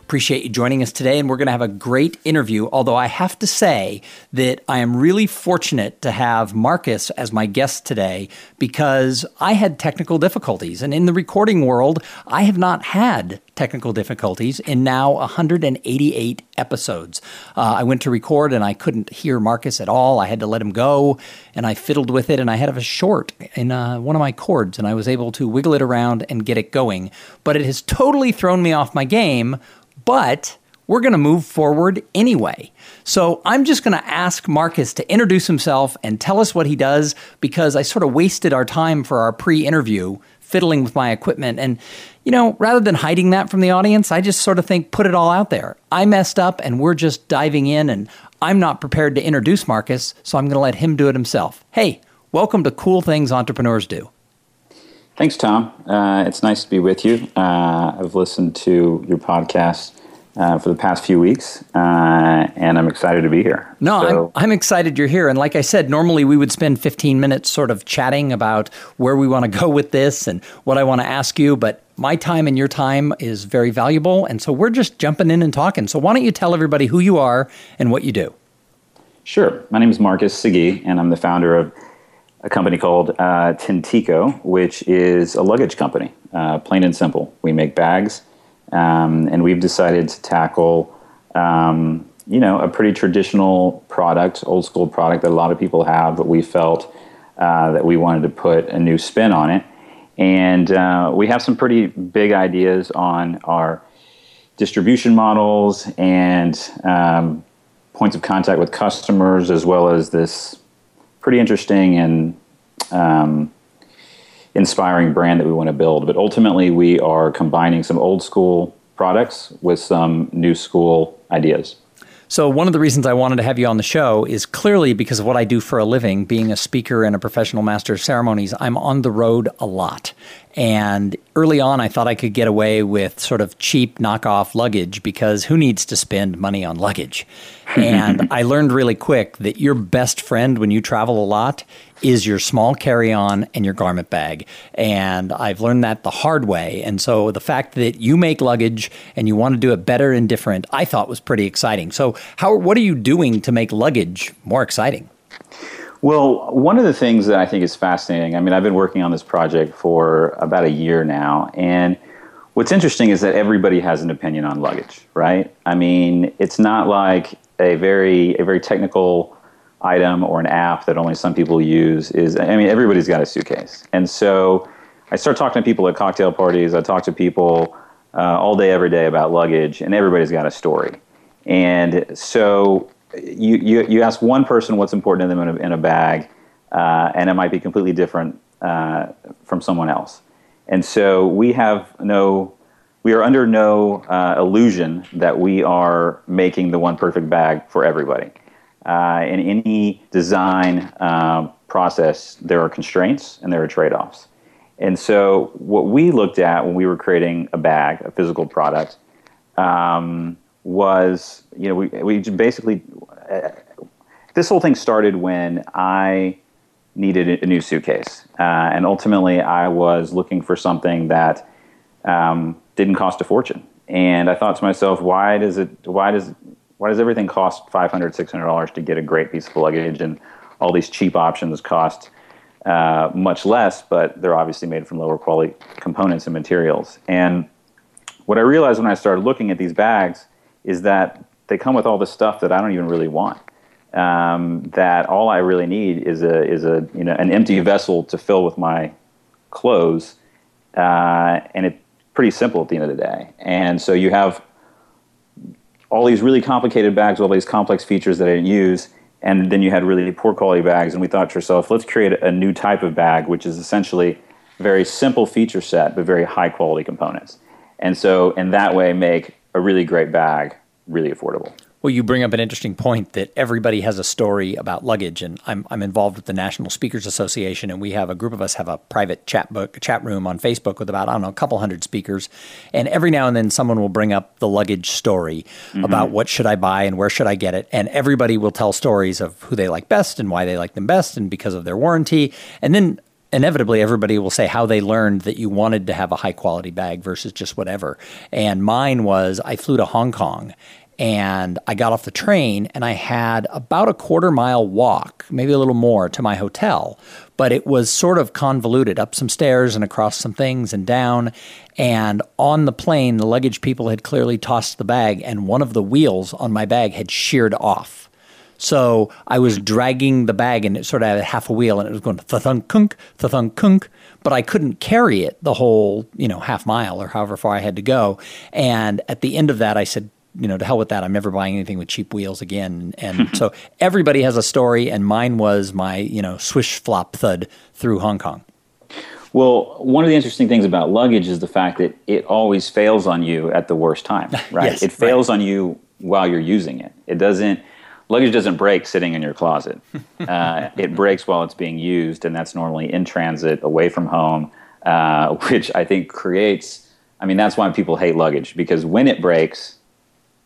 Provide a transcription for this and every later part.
Appreciate you joining us today, and we're going to have a great interview, although I have to say that I am really fortunate to have Marcus as my guest today because I had technical difficulties. And in the recording world, I have not had technical difficulties in now 188 episodes. I went to record and I couldn't hear Marcus at all. I had to let him go, and I fiddled with it, and I had a short in one of my cords, and I was able to wiggle it around and get it going. But it has totally thrown me off my game, but we're going to move forward anyway. So I'm just going to ask Marcus to introduce himself and tell us what he does, because I sort of wasted our time for our pre-interview fiddling with my equipment. And, you know, rather than hiding that from the audience, I just sort of think, put it all out there. I messed up and we're just diving in, and I'm not prepared to introduce Marcus, so I'm going to let him do it himself. Hey, welcome to Cool Things Entrepreneurs Do. Thanks, Tom. It's nice to be with you. I've listened to your podcast for the past few weeks, and I'm excited to be here. No, so. I'm excited you're here. And like I said, normally we would spend 15 minutes sort of chatting about where we want to go with this and what I want to ask you, but my time and your time is very valuable, and so we're just jumping in and talking. So why don't you tell everybody who you are and what you do? Sure. My name is Marcus Siggi, and I'm the founder of a company called Tinti.co, which is a luggage company, plain and simple. We make bags. And we've decided to tackle, a pretty traditional product, old school product that a lot of people have, but we felt that we wanted to put a new spin on it. And we have some pretty big ideas on our distribution models and points of contact with customers, as well as this pretty interesting and inspiring brand that we want to build. But ultimately, we are combining some old school products with some new school ideas. So one of the reasons I wanted to have you on the show is clearly because of what I do for a living. Being a speaker and a professional master of ceremonies, I'm on the road a lot. And early on, I thought I could get away with sort of cheap knockoff luggage, because who needs to spend money on luggage? And I learned really quick that your best friend when you travel a lot is your small carry-on and your garment bag. And I've learned that the hard way. And so the fact that you make luggage and you want to do it better and different, I thought was pretty exciting. So what are you doing to make luggage more exciting? Well, one of the things that I think is fascinating, I mean, I've been working on this project for about a year now, and what's interesting is that everybody has an opinion on luggage, right? I mean, it's not like a very technical item or an app that only some people use. Everybody's got a suitcase. And so I start talking to people at cocktail parties. I talk to people all day, every day about luggage, and everybody's got a story. And so You ask one person what's important to them in a bag, and it might be completely different from someone else. And so we are under no illusion that we are making the one perfect bag for everybody. In any design process, there are constraints and there are trade-offs. And so what we looked at when we were creating a bag, a physical product, was, you know, we basically, this whole thing started when I needed a new suitcase. And ultimately, I was looking for something that didn't cost a fortune. And I thought to myself, why does everything cost $500, $600 to get a great piece of luggage, and all these cheap options cost much less, but they're obviously made from lower quality components and materials. And what I realized when I started looking at these bags is that they come with all the stuff that I don't even really want. That all I really need is an empty vessel to fill with my clothes, and it's pretty simple at the end of the day. And so you have all these really complicated bags, all these complex features that I didn't use, and then you had really poor quality bags. And we thought to ourselves, let's create a new type of bag, which is essentially very simple feature set but very high quality components. And so in that way, make a really great bag really affordable. Well, you bring up an interesting point that everybody has a story about luggage, and I'm involved with the National Speakers Association, and we have a group of us have a private chat room on Facebook with about, I don't know, a couple hundred speakers, and every now and then someone will bring up the luggage story about what should I buy and where should I get it, and everybody will tell stories of who they like best and why they like them best and because of their warranty, and then inevitably, everybody will say how they learned that you wanted to have a high-quality bag versus just whatever. And mine was I flew to Hong Kong, and I got off the train, and I had about a quarter-mile walk, maybe a little more, to my hotel. But it was sort of convoluted, up some stairs and across some things and down. And on the plane, the luggage people had clearly tossed the bag, and one of the wheels on my bag had sheared off. So I was dragging the bag, and it sort of had half a wheel, and it was going thunk, thunk, but I couldn't carry it the whole, half mile or however far I had to go. And at the end of that, I said, to hell with that. I'm never buying anything with cheap wheels again. And so everybody has a story, and mine was my, swish, flop, thud through Hong Kong. Well, one of the interesting things about luggage is the fact that it always fails on you at the worst time, right? Yes, it fails on you while you're using it. Luggage doesn't break sitting in your closet. It breaks while it's being used, and that's normally in transit, away from home, which I think creates... that's why people hate luggage, because when it breaks,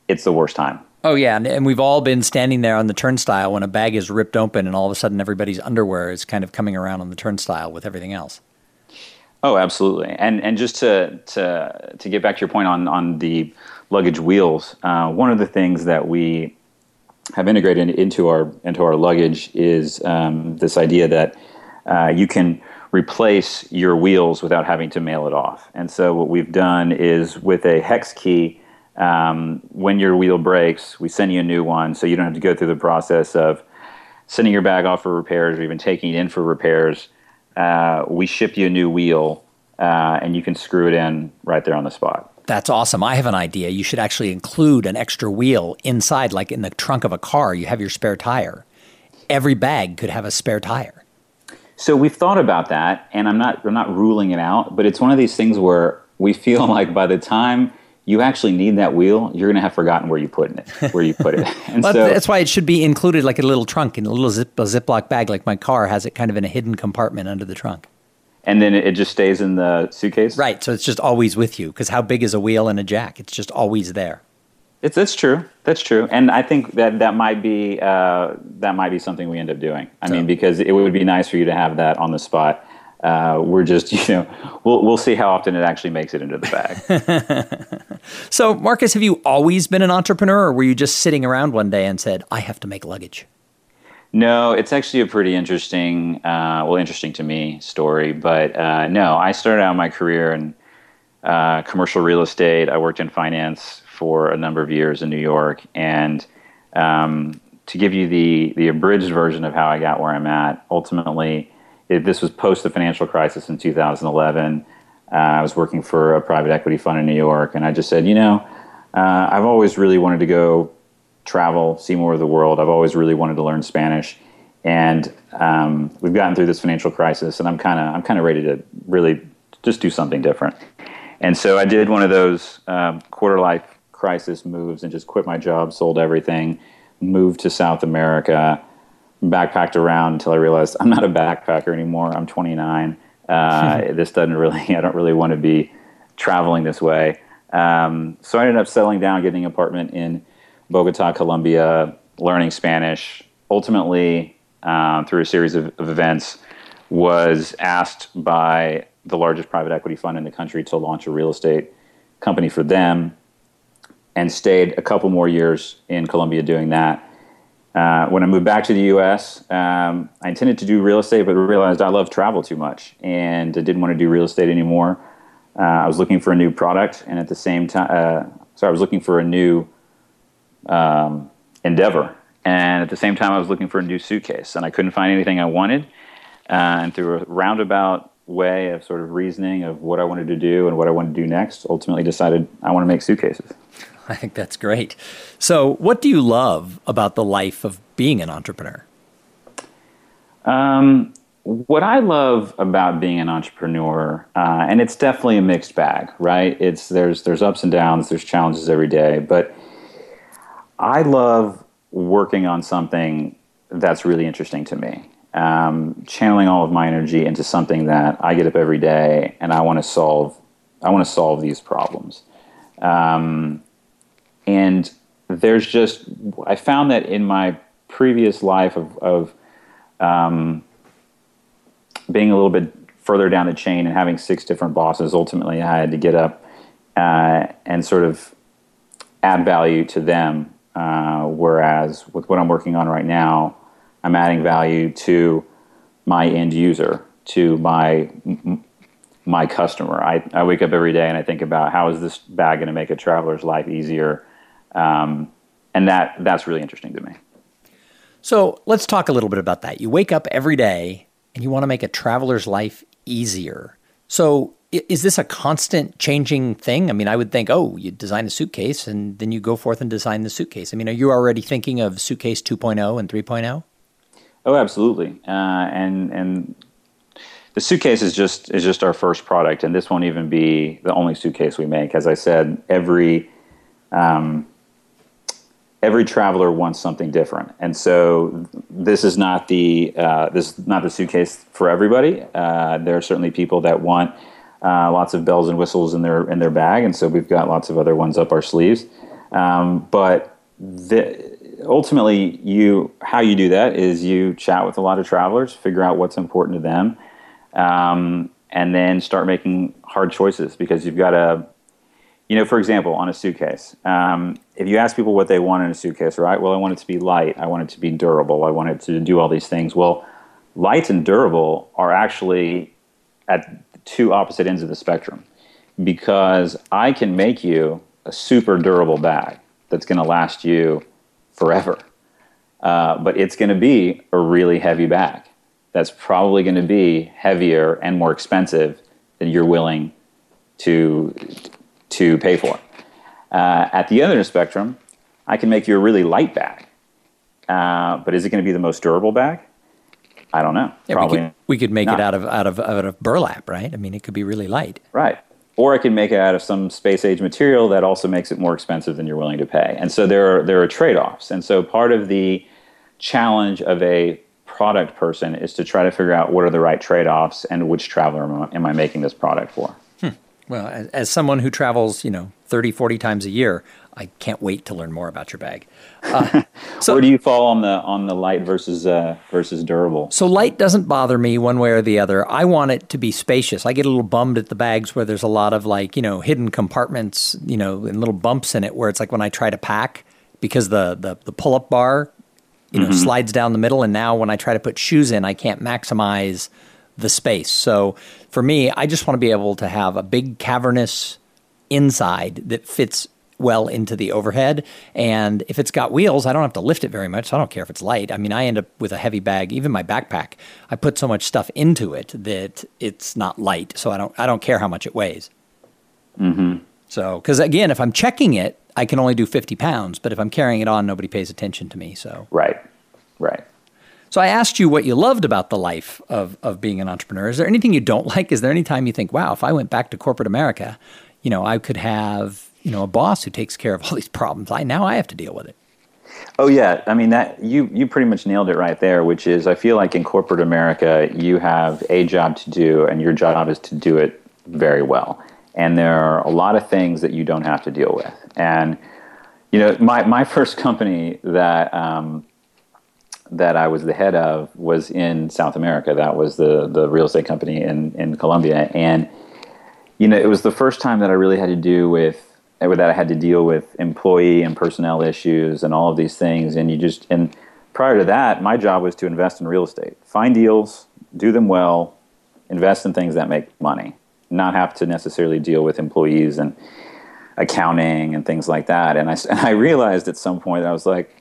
it's the worst time. Oh, yeah, and we've all been standing there on the turnstile when a bag is ripped open and all of a sudden everybody's underwear is kind of coming around on the turnstile with everything else. Oh, absolutely. And just to get back to your point on the luggage wheels, one of the things that we have integrated into our luggage is this idea that you can replace your wheels without having to mail it off. And so what we've done is with a hex key, when your wheel breaks, we send you a new one, so you don't have to go through the process of sending your bag off for repairs or even taking it in for repairs. We ship you a new wheel, and you can screw it in right there on the spot. That's awesome. I have an idea. You should actually include an extra wheel inside, like in the trunk of a car. You have your spare tire. Every bag could have a spare tire. So we've thought about that, and I'm not ruling it out, but it's one of these things where we feel like by the time you actually need that wheel, you're going to have forgotten where you put it. And well, so that's why it should be included like a little trunk in a little Ziploc bag, like my car has it kind of in a hidden compartment under the trunk. And then it just stays in the suitcase? Right. So it's just always with you, because how big is a wheel and a jack? It's just always there. That's true. And I think that might be something we end up doing. Because it would be nice for you to have that on the spot. We're just, we'll see how often it actually makes it into the bag. So, Marcus, have you always been an entrepreneur, or were you just sitting around one day and said, I have to make luggage? No, it's actually a pretty interesting to me story. But no, I started out my career in commercial real estate. I worked in finance for a number of years in New York. And to give you the abridged version of how I got where I'm at, ultimately, this was post the financial crisis in 2011. I was working for a private equity fund in New York. And I just said, I've always really wanted to go travel, see more of the world. I've always really wanted to learn Spanish, and we've gotten through this financial crisis, and I'm kind of ready to really just do something different. And so I did one of those quarter-life crisis moves and just quit my job, sold everything, moved to South America, backpacked around until I realized I'm not a backpacker anymore. I'm 29. I don't really want to be traveling this way. So I ended up settling down, getting an apartment in Bogota, Colombia, learning Spanish. Ultimately, through a series of events, was asked by the largest private equity fund in the country to launch a real estate company for them, and stayed a couple more years in Colombia doing that. When I moved back to the U.S., I intended to do real estate, but realized I love travel too much, and I didn't want to do real estate anymore. I was looking for a new product, and at the same time, I was looking for a new endeavor, and at the same time I was looking for a new suitcase, and I couldn't find anything I wanted, and through a roundabout way of sort of reasoning of what I wanted to do and what I wanted to do next, ultimately decided I want to make suitcases. I think that's great. So what do you love about the life of being an entrepreneur? What I love about being an entrepreneur, and it's definitely a mixed bag, right? There's ups and downs, there's challenges every day, but I love working on something that's really interesting to me. Channeling all of my energy into something that I get up every day and I want to solve. I want to solve these problems. And there's just, I found that in my previous life of being a little bit further down the chain and having 6 different bosses, ultimately I had to get up and sort of add value to them. Whereas with what I'm working on right now, I'm adding value to my end user, to my customer. I wake up every day and I think about how is this bag going to make a traveler's life easier, and that's really interesting to me. So let's talk a little bit about that. You wake up every day and you want to make a traveler's life easier. So is this a constant changing thing? I mean, I would think, oh, you design a suitcase and then you go forth and design the suitcase. I mean, are you already thinking of suitcase 2.0 and 3.0? Oh, absolutely. And the suitcase is just our first product, and this won't even be the only suitcase we make. As I said, every traveler wants something different, and so this is not the suitcase for everybody. There are certainly people that want lots of bells and whistles in their bag, and so we've got lots of other ones up our sleeves. Ultimately, how you do that is you chat with a lot of travelers, figure out what's important to them. And then start making hard choices, because you've got to, for example, on a suitcase, if you ask people what they want in a suitcase, right? Well, I want it to be light. I want it to be durable. I want it to do all these things. Well, light and durable are actually at 2 opposite ends of the spectrum, because I can make you a super durable bag that's going to last you forever. But it's going to be a really heavy bag. That's probably going to be heavier and more expensive than you're willing to pay for. At the other end of the spectrum, I can make you a really light bag, but is it going to be the most durable bag? I don't know. Yeah, probably we could make it out of burlap, right? I mean, it could be really light, right? Or I can make it out of some space age material that also makes it more expensive than you're willing to pay. And so there are trade offs. And so part of the challenge of a product person is to try to figure out what are the right trade-offs and which traveler am I making this product for. Well, as someone who travels 30-40 times a year, I can't wait to learn more about your bag. So where do you fall on the light versus durable? So light doesn't bother me one way or the other. I want it to be spacious. I get a little bummed at the bags where there's a lot of hidden compartments, and little bumps in it, where it's like when I try to pack, because the pull-up bar slides down the middle, and now when I try to put shoes in, I can't maximize the space. So for me, I just want to be able to have a big cavernous inside that fits well into the overhead. And if it's got wheels, I don't have to lift it very much. So I don't care if it's light. I mean, I end up with a heavy bag. Even my backpack, I put so much stuff into it that it's not light. So I don't care how much it weighs. Mm-hmm. So, because again, if I'm checking it, I can only do 50 pounds, but if I'm carrying it on, nobody pays attention to me. So Right. So I asked you what you loved about the life of being an entrepreneur. Is there anything you don't like? Is there any time you think, wow, if I went back to corporate America, I could have, a boss who takes care of all these problems. Now I have to deal with it. Oh, yeah. I mean, that you pretty much nailed it right there, which is I feel like in corporate America, you have a job to do, and your job is to do it very well. And there are a lot of things that you don't have to deal with. And, my first company that I was the head of was in South America. That was the real estate company in Colombia. And, it was the first time that I really had to deal with employee and personnel issues and all of these things. And prior to that, my job was to invest in real estate, find deals, do them well, invest in things that make money, not have to necessarily deal with employees and accounting and things like that. And I realized at some point, I was like,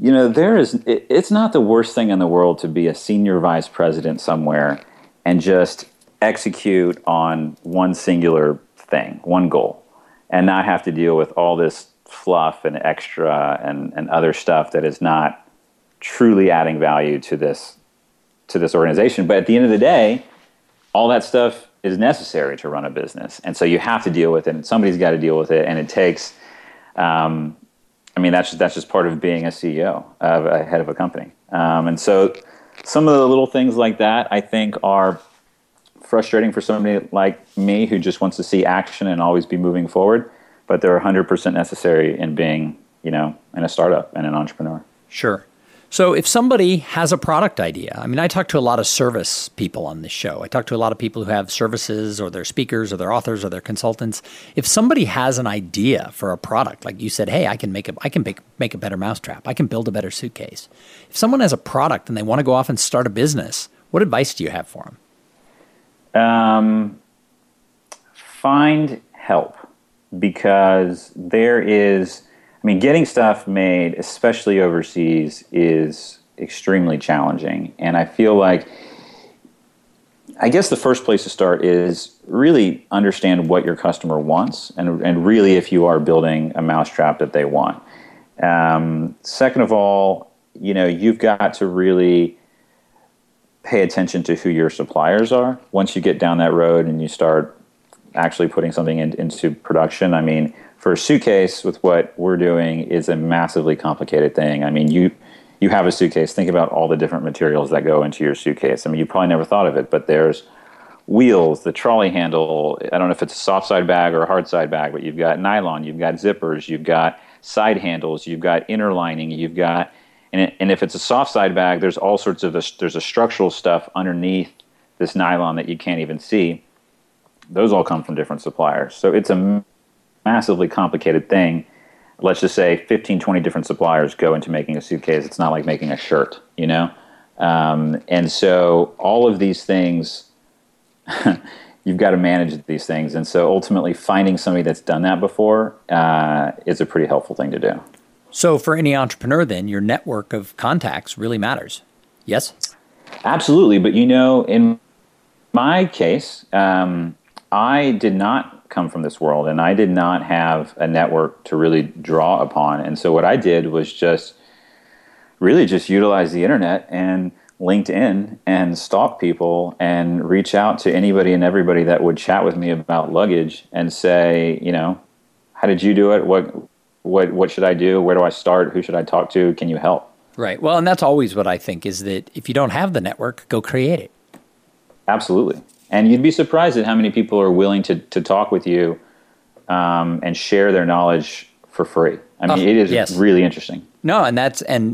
it's not the worst thing in the world to be a senior vice president somewhere and just execute on one singular thing, one goal, and not have to deal with all this fluff and extra and other stuff that is not truly adding value to this organization. But at the end of the day, all that stuff is necessary to run a business. And so you have to deal with it, and somebody's got to deal with it. And it takes I mean, that's just part of being a CEO, a head of a company. And so some of the little things like that, I think, are frustrating for somebody like me who just wants to see action and always be moving forward, but they're 100% necessary in being, in a startup and an entrepreneur. Sure. So if somebody has a product idea, I mean, I talk to a lot of service people on this show. I talk to a lot of people who have services, or they're speakers, or they're authors, or they're consultants. If somebody has an idea for a product, like you said, hey, I can make a better mousetrap. I can build a better suitcase. If someone has a product and they want to go off and start a business, what advice do you have for them? Find help, because there is... I mean, getting stuff made, especially overseas, is extremely challenging. And I feel like, I guess the first place to start is really understand what your customer wants, and really if you are building a mousetrap that they want. Second of all, you've got to really pay attention to who your suppliers are. Once you get down that road and you start actually putting something into production, I mean, for a suitcase, with what we're doing, is a massively complicated thing. I mean, you have a suitcase. Think about all the different materials that go into your suitcase. I mean, you probably never thought of it, but there's wheels, the trolley handle. I don't know if it's a soft side bag or a hard side bag, but you've got nylon, you've got zippers, you've got side handles, you've got inner lining, you've got, and if it's a soft side bag, there's all sorts of there's a structural stuff underneath this nylon that you can't even see. Those all come from different suppliers. So it's a massively complicated thing. Let's just say 15, 20 different suppliers go into making a suitcase. It's not like making a shirt, And so all of these things, you've got to manage these things. And so ultimately finding somebody that's done that before is a pretty helpful thing to do. So for any entrepreneur then, your network of contacts really matters. Yes? Absolutely. But in my case, I did not come from this world, and I did not have a network to really draw upon. And so what I did was just utilize the internet and LinkedIn and stalk people and reach out to anybody and everybody that would chat with me about luggage and say, how did you do it? What should I do? Where do I start? Who should I talk to? Can you help? Right. Well, and that's always what I think is that if you don't have the network, go create it. Absolutely. And you'd be surprised at how many people are willing to talk with you and share their knowledge for free. I mean, it is really interesting. No, and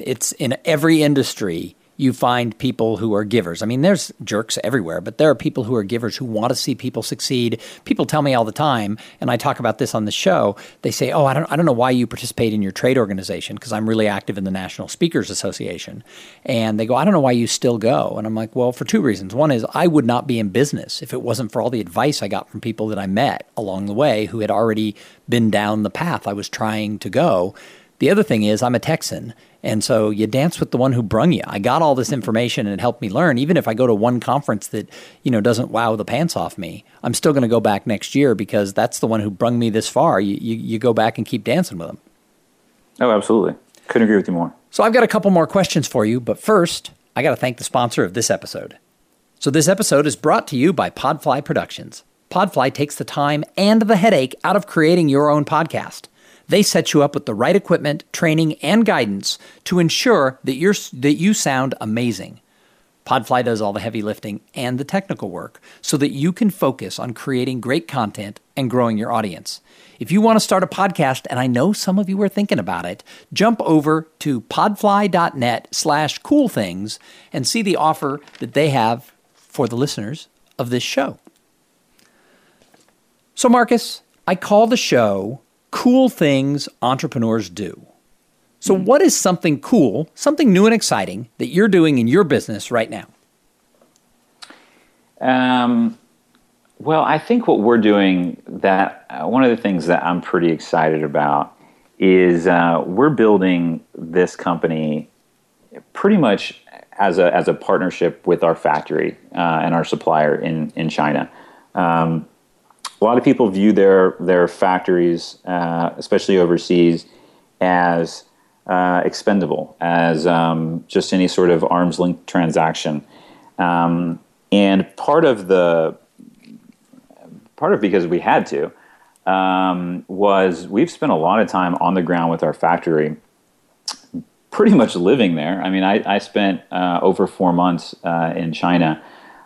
it's in every industry you find people who are givers. I mean, there's jerks everywhere, but there are people who are givers who want to see people succeed. People tell me all the time, and I talk about this on the show, they say, oh, I don't know why you participate in your trade organization, because I'm really active in the National Speakers Association. And they go, I don't know why you still go. And I'm like, well, for two reasons. One is I would not be in business if it wasn't for all the advice I got from people that I met along the way who had already been down the path I was trying to go. The other thing is I'm a Texan. And so you dance with the one who brung you. I got all this information and it helped me learn. Even if I go to one conference that, doesn't wow the pants off me, I'm still going to go back next year because that's the one who brung me this far. You go back and keep dancing with them. Oh, absolutely. Couldn't agree with you more. So I've got a couple more questions for you, but first, I got to thank the sponsor of this episode. So this episode is brought to you by Podfly Productions. Podfly takes the time and the headache out of creating your own podcast. They set you up with the right equipment, training, and guidance to ensure that you sound amazing. Podfly does all the heavy lifting and the technical work so that you can focus on creating great content and growing your audience. If you want to start a podcast, and I know some of you are thinking about it, jump over to podfly.net/coolthings and see the offer that they have for the listeners of this show. So, Marcus, I call the show Cool Things Entrepreneurs Do. So what is something cool, something new and exciting that you're doing in your business right now? Well, I think what we're doing, that one of the things that I'm pretty excited about is we're building this company pretty much as a partnership with our factory and our supplier in China. A lot of people view their factories, especially overseas, as expendable, as just any sort of arm's length transaction. And part of because we had to, was we've spent a lot of time on the ground with our factory, pretty much living there. I mean, I spent over 4 months in China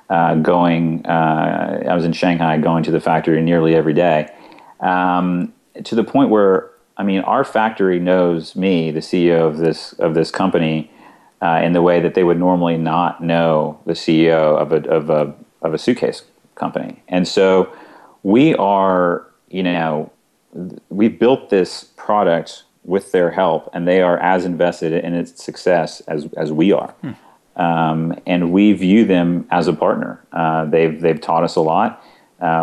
going, I was in Shanghai going to the factory nearly every day, to the point where, I mean, our factory knows me, the CEO of this company, in the way that they would normally not know the CEO of a suitcase company. And so we are, you know, we built this product with their help, and they are as invested in its success as we are. And we view them as a partner. They've taught us a lot.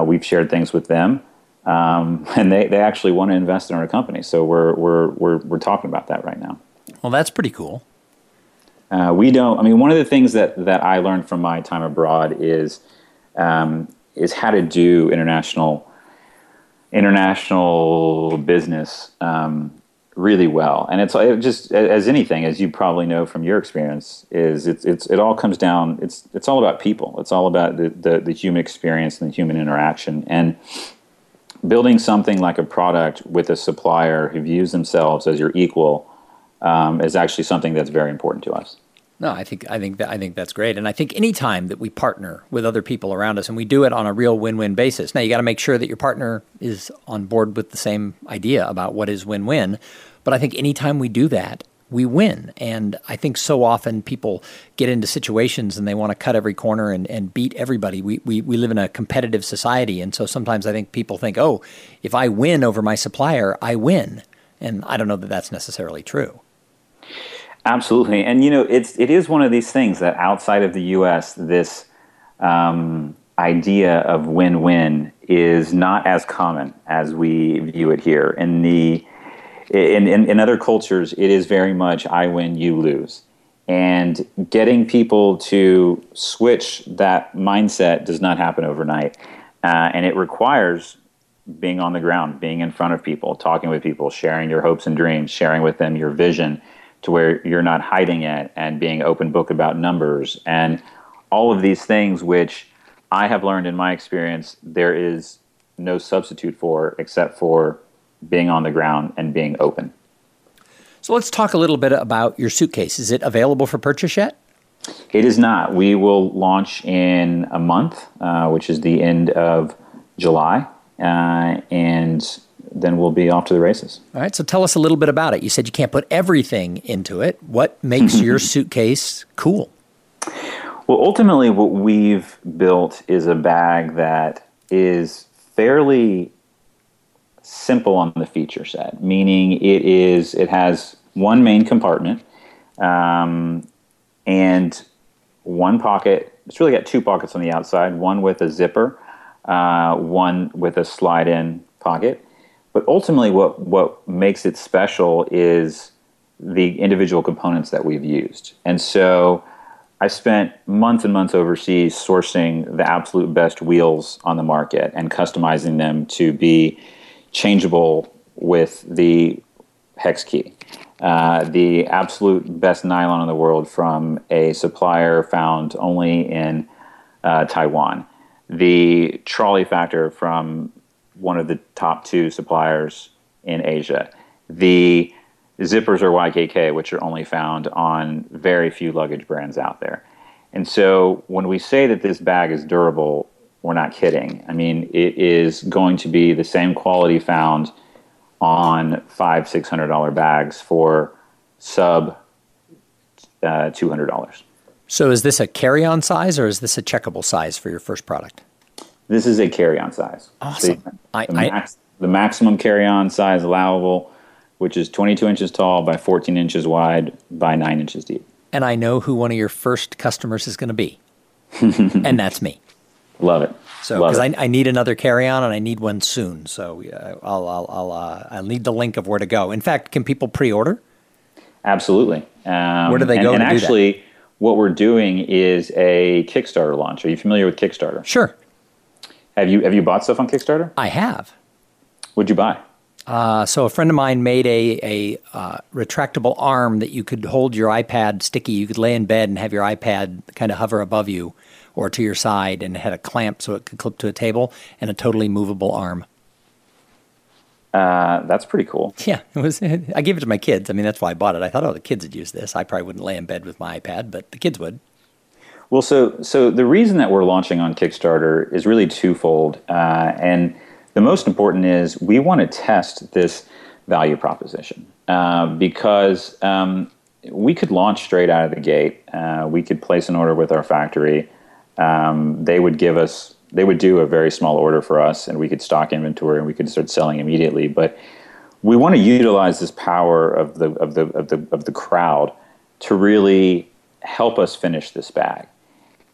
We've shared things with them. And they actually want to invest in our company, so we're talking about that right now. Well, that's pretty cool. We don't. I mean, one of the things that I learned from my time abroad is how to do international business really well. And it just, as anything, as you probably know from your experience, is it all comes down. It's all about people. It's all about the human experience and the human interaction. And building something like a product with a supplier who views themselves as your equal is actually something that's very important to us. No, I think that's great, and I think any time that we partner with other people around us, and we do it on a real win-win basis. Now, you got to make sure that your partner is on board with the same idea about what is win-win. But I think any time we do that, we win. And I think so often people get into situations and they want to cut every corner and beat everybody. We live in a competitive society. And so sometimes I think people think, oh, if I win over my supplier, I win. And I don't know that that's necessarily true. Absolutely. And, you know, it is one of these things that outside of the U.S., this idea of win-win is not as common as we view it here. In other cultures, it is very much I win, you lose. And getting people to switch that mindset does not happen overnight. And it requires being on the ground, being in front of people, talking with people, sharing your hopes and dreams, sharing with them your vision to where you're not hiding it, and being open book about numbers. And all of these things which I have learned in my experience, there is no substitute for except for being on the ground and being open. So let's talk a little bit about your suitcase. Is it available for purchase yet? It is not. We will launch in a month, which is the end of July, and then we'll be off to the races. All right, so tell us a little bit about it. You said you can't put everything into it. What makes your suitcase cool? Well, ultimately what we've built is a bag that is fairly simple on the feature set, meaning it has one main compartment and one pocket. It's really got two pockets on the outside, one with a zipper, one with a slide-in pocket. But ultimately what makes it special is the individual components that we've used. And so I spent months and months overseas sourcing the absolute best wheels on the market and customizing them to be changeable with the hex key. The absolute best nylon in the world from a supplier found only in Taiwan. The trolley factor from one of the top two suppliers in Asia. The zippers are YKK, which are only found on very few luggage brands out there. And so when we say that this bag is durable, we're not kidding. I mean, it is going to be the same quality found on $500-$600 bags for sub $200. So is this a carry-on size or is this a checkable size for your first product? This is a carry-on size. Awesome. So the maximum carry-on size allowable, which is 22 inches tall by 14 inches wide by 9 inches deep. And I know who one of your first customers is going to be, and that's me. Love it. So, because I need another carry-on and I need one soon, so I'll need the link of where to go. In fact, can people pre-order? Absolutely. Where do they go? And actually, what we're doing is a Kickstarter launch. Are you familiar with Kickstarter? Sure. Have you bought stuff on Kickstarter? I have. What'd you buy? So a friend of mine made a retractable arm that you could hold your iPad sticky. You could lay in bed and have your iPad kind of hover above you or to your side, and it had a clamp so it could clip to a table, and a totally movable arm. That's pretty cool. Yeah, it was. I gave it to my kids. I mean, that's why I bought it. I thought, oh, the kids would use this. I probably wouldn't lay in bed with my iPad, but the kids would. Well, so the reason that we're launching on Kickstarter is really twofold, and the most important is we want to test this value proposition because we could launch straight out of the gate. We could place an order with our factory. They would do a very small order for us, and we could stock inventory, and we could start selling immediately. But we want to utilize this power of the crowd to really help us finish this bag.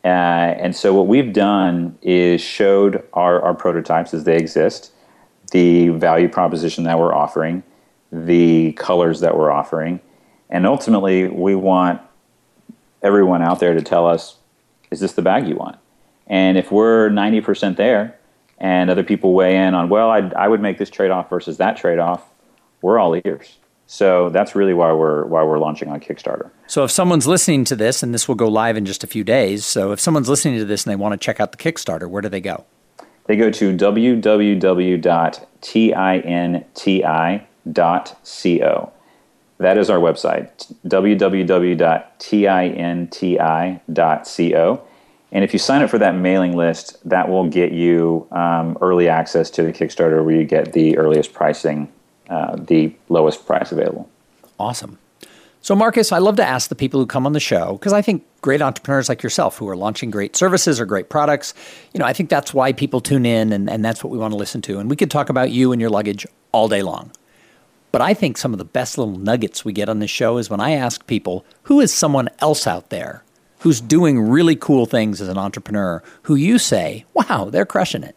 And so what we've done is showed our prototypes as they exist, the value proposition that we're offering, the colors that we're offering, and ultimately we want everyone out there to tell us, is this the bag you want? And if we're 90% there and other people weigh in on, well, I would make this trade-off versus that trade-off, we're all ears. So that's really why we're launching on Kickstarter. So if someone's listening to this, and this will go live in just a few days, so if someone's listening to this and they want to check out the Kickstarter, where do they go? They go to www.tinti.co. That is our website, www.tinti.co. And if you sign up for that mailing list, that will get you early access to the Kickstarter, where you get the earliest pricing, the lowest price available. Awesome. So Marcus, I love to ask the people who come on the show, because I think great entrepreneurs like yourself who are launching great services or great products, I think that's why people tune in, and that's what we want to listen to. And we could talk about you and your luggage all day long. But I think some of the best little nuggets we get on this show is when I ask people, who is someone else out there who's doing really cool things as an entrepreneur, who you say, wow, they're crushing it?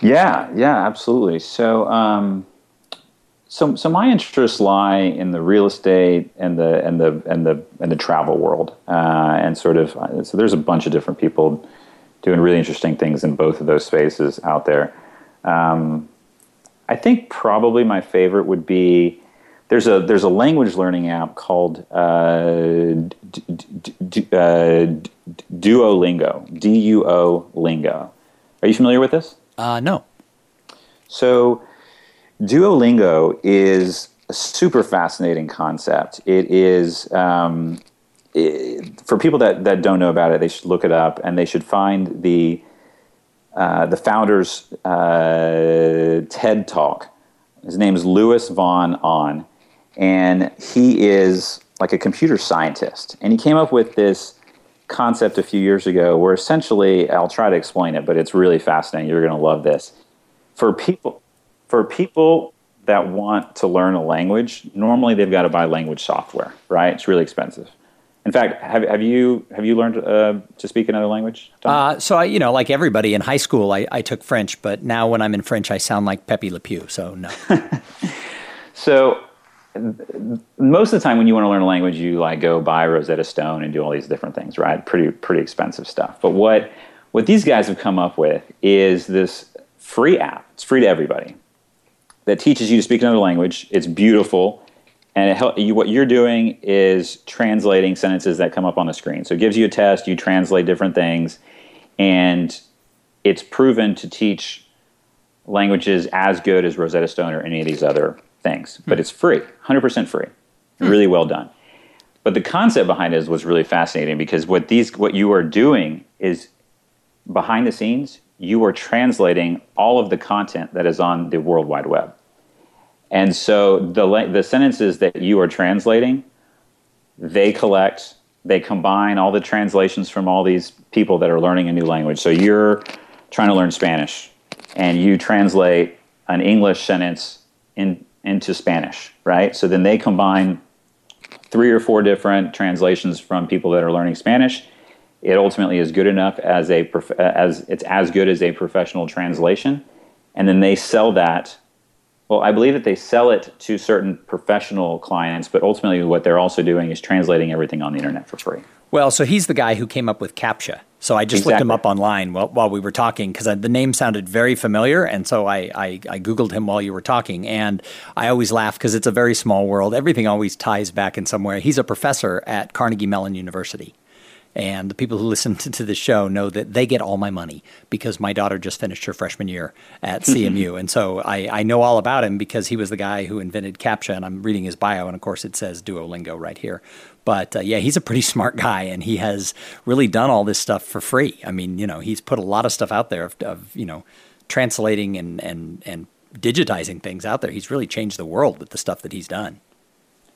Yeah, absolutely. So my interests lie in the real estate and the travel world, and sort of. So there's a bunch of different people doing really interesting things in both of those spaces out there. I think probably my favorite would be, There's a language learning app called Duolingo. Duolingo. Are you familiar with this? No. So Duolingo is a super fascinating concept. It is for people that don't know about it, they should look it up, and they should find the founder's TED Talk. His name is Luis von Ahn. And he is like a computer scientist. And he came up with this concept a few years ago where essentially, I'll try to explain it, but it's really fascinating. You're going to love this. For people that want to learn a language, normally they've got to buy language software, right? It's really expensive. In fact, have you learned to speak another language, Tom? So I, like everybody in high school, I took French, but now when I'm in French, I sound like Pepe Le Pew, so no. So most of the time when you want to learn a language, you go buy Rosetta Stone and do all these different things, right? Pretty expensive stuff. But what these guys have come up with is this free app. It's free to everybody that teaches you to speak another language. It's beautiful. And what you're doing is translating sentences that come up on the screen. So it gives you a test, you translate different things, and it's proven to teach languages as good as Rosetta Stone or any of these other things. But it's free, 100% free, really well done. But the concept behind it was really fascinating, because what you are doing is, behind the scenes, you are translating all of the content that is on the World Wide Web. And so the sentences that you are translating, they combine all the translations from all these people that are learning a new language. So you're trying to learn Spanish, and you translate an English sentence into Spanish, right? So then they combine 3 or 4 different translations from people that are learning Spanish. It ultimately is good enough as good as a professional translation, and then they sell that. Well, I believe that they sell it to certain professional clients, but ultimately what they're also doing is translating everything on the internet for free. Well, so he's the guy who came up with CAPTCHA. So I just looked him up online while we were talking, because the name sounded very familiar, and so I Googled him while you were talking. And I always laugh because it's a very small world. Everything always ties back in some way. He's a professor at Carnegie Mellon University. And the people who listen to the show know that they get all my money because my daughter just finished her freshman year at CMU. And so I know all about him because he was the guy who invented CAPTCHA, and I'm reading his bio, and of course it says Duolingo right here. But yeah, he's a pretty smart guy, and he has really done all this stuff for free. I mean, you know, he's put a lot of stuff out there of you know, translating and digitizing things out there. He's really changed the world with the stuff that he's done.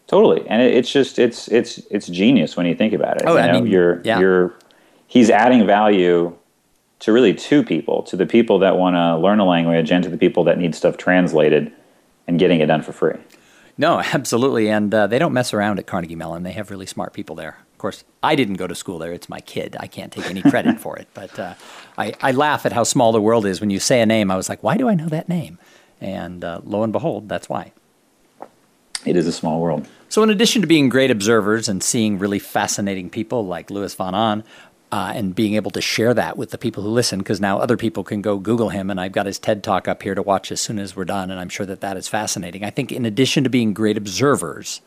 Totally, and it's just it's genius when you think about it. Oh, you know, I mean, he's adding value to really two people: to the people that want to learn a language, and to the people that need stuff translated, and getting it done for free. No, absolutely, and they don't mess around at Carnegie Mellon. They have really smart people there. Of course, I didn't go to school there; it's my kid. I can't take any credit for it, but I laugh at how small the world is. When you say a name, I was like, "Why do I know that name?" And lo and behold, that's why. It is a small world. So in addition to being great observers and seeing really fascinating people like Luis von Ahn and being able to share that with the people who listen, because now other people can go Google him, and I've got his TED Talk up here to watch as soon as we're done, and I'm sure that that is fascinating. I think in addition to being great observers,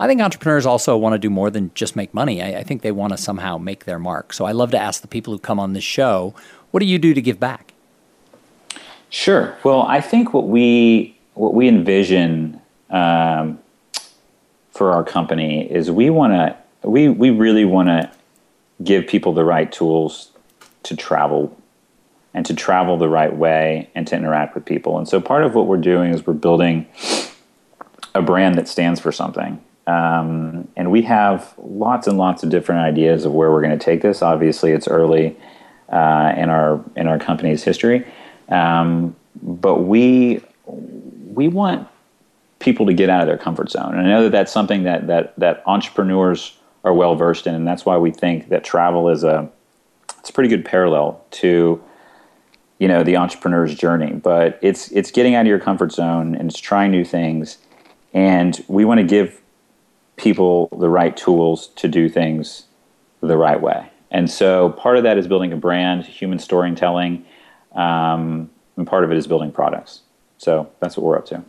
I think entrepreneurs also want to do more than just make money. I think they want to somehow make their mark. So I love to ask the people who come on this show, what do you do to give back? Sure. Well, I think what we envision for our company is we really want to give people the right tools to travel and to travel the right way and to interact with people. And so part of what we're doing is we're building a brand that stands for something. And we have lots and lots of different ideas of where we're going to take this. Obviously, it's early in our company's history. But we want people to get out of their comfort zone. And I know that that's something that entrepreneurs are well versed in, and that's why we think that travel is it's a pretty good parallel to, you know, the entrepreneur's journey. But it's getting out of your comfort zone, and it's trying new things, and we want to give people the right tools to do things the right way. And so part of that is building a brand, human storytelling, and part of it is building products. So that's what we're up to.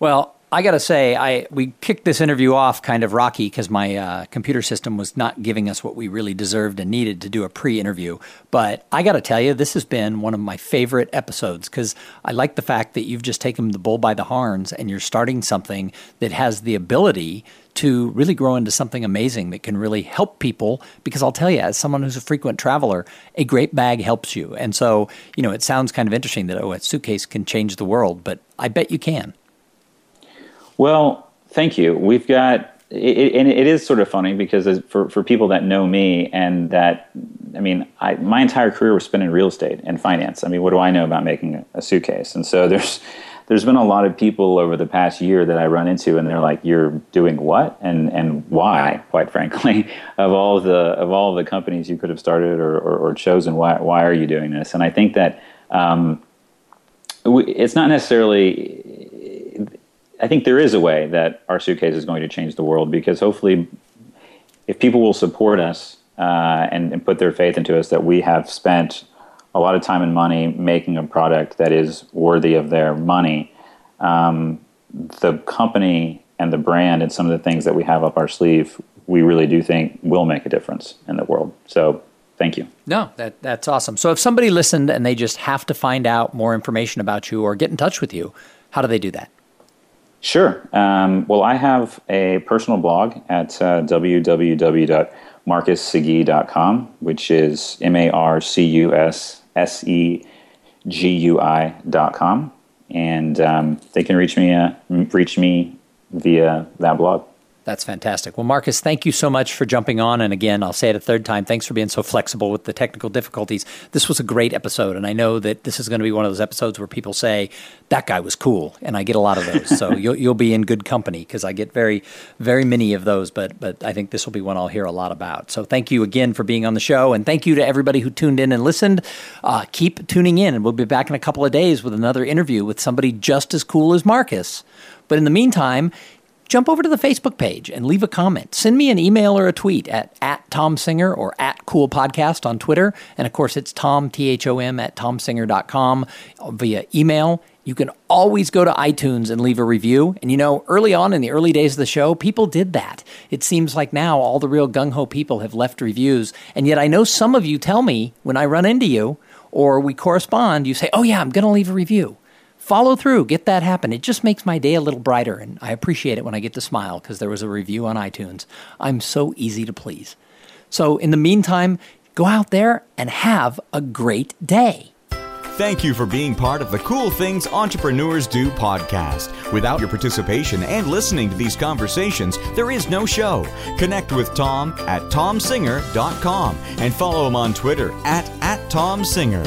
Well, I got to say, we kicked this interview off kind of rocky because my computer system was not giving us what we really deserved and needed to do a pre-interview. But I got to tell you, this has been one of my favorite episodes because I like the fact that you've just taken the bull by the horns and you're starting something that has the ability to really grow into something amazing that can really help people. Because I'll tell you, as someone who's a frequent traveler, a great bag helps you. And so, you know, it sounds kind of interesting that, a suitcase can change the world, but I bet you can. Well, thank you. We've got, and it is sort of funny because for people that know me and that, I mean, my entire career was spent in real estate and finance. I mean, what do I know about making a suitcase? And so there's been a lot of people over the past year that I run into, and they're like, "You're doing what and why?" Quite frankly, of all the companies you could have started or chosen, why are you doing this? And I think that it's not necessarily. I think there is a way that our suitcase is going to change the world, because hopefully if people will support us and put their faith into us, that we have spent a lot of time and money making a product that is worthy of their money, the company and the brand and some of the things that we have up our sleeve, we really do think will make a difference in the world. So thank you. No, that's awesome. So if somebody listened and they just have to find out more information about you or get in touch with you, how do they do that? Sure. Well, I have a personal blog at www.marcussiggi.com, which is marcussigui.com, and they can reach me via that blog. That's fantastic. Well, Marcus, thank you so much for jumping on. And again, I'll say it a third time, thanks for being so flexible with the technical difficulties. This was a great episode. And I know that this is going to be one of those episodes where people say, that guy was cool. And I get a lot of those. So you'll be in good company because I get very, very many of those. But I think this will be one I'll hear a lot about. So thank you again for being on the show. And thank you to everybody who tuned in and listened. Keep tuning in. And we'll be back in a couple of days with another interview with somebody just as cool as Marcus. But in the meantime, jump over to the Facebook page and leave a comment. Send me an email or a tweet at @TomSinger or @CoolPodcast on Twitter. And of course, it's Tom, THOM, @TomSinger.com via email. You can always go to iTunes and leave a review. And you know, early on in the early days of the show, people did that. It seems like now all the real gung-ho people have left reviews. And yet I know some of you tell me when I run into you or we correspond, you say, oh yeah, I'm going to leave a review. Follow through. Get that happen. It just makes my day a little brighter. And I appreciate it when I get to smile because there was a review on iTunes. I'm so easy to please. So in the meantime, go out there and have a great day. Thank you for being part of the Cool Things Entrepreneurs Do podcast. Without your participation and listening to these conversations, there is no show. Connect with Tom at TomSinger.com and follow him on Twitter at @TomSinger.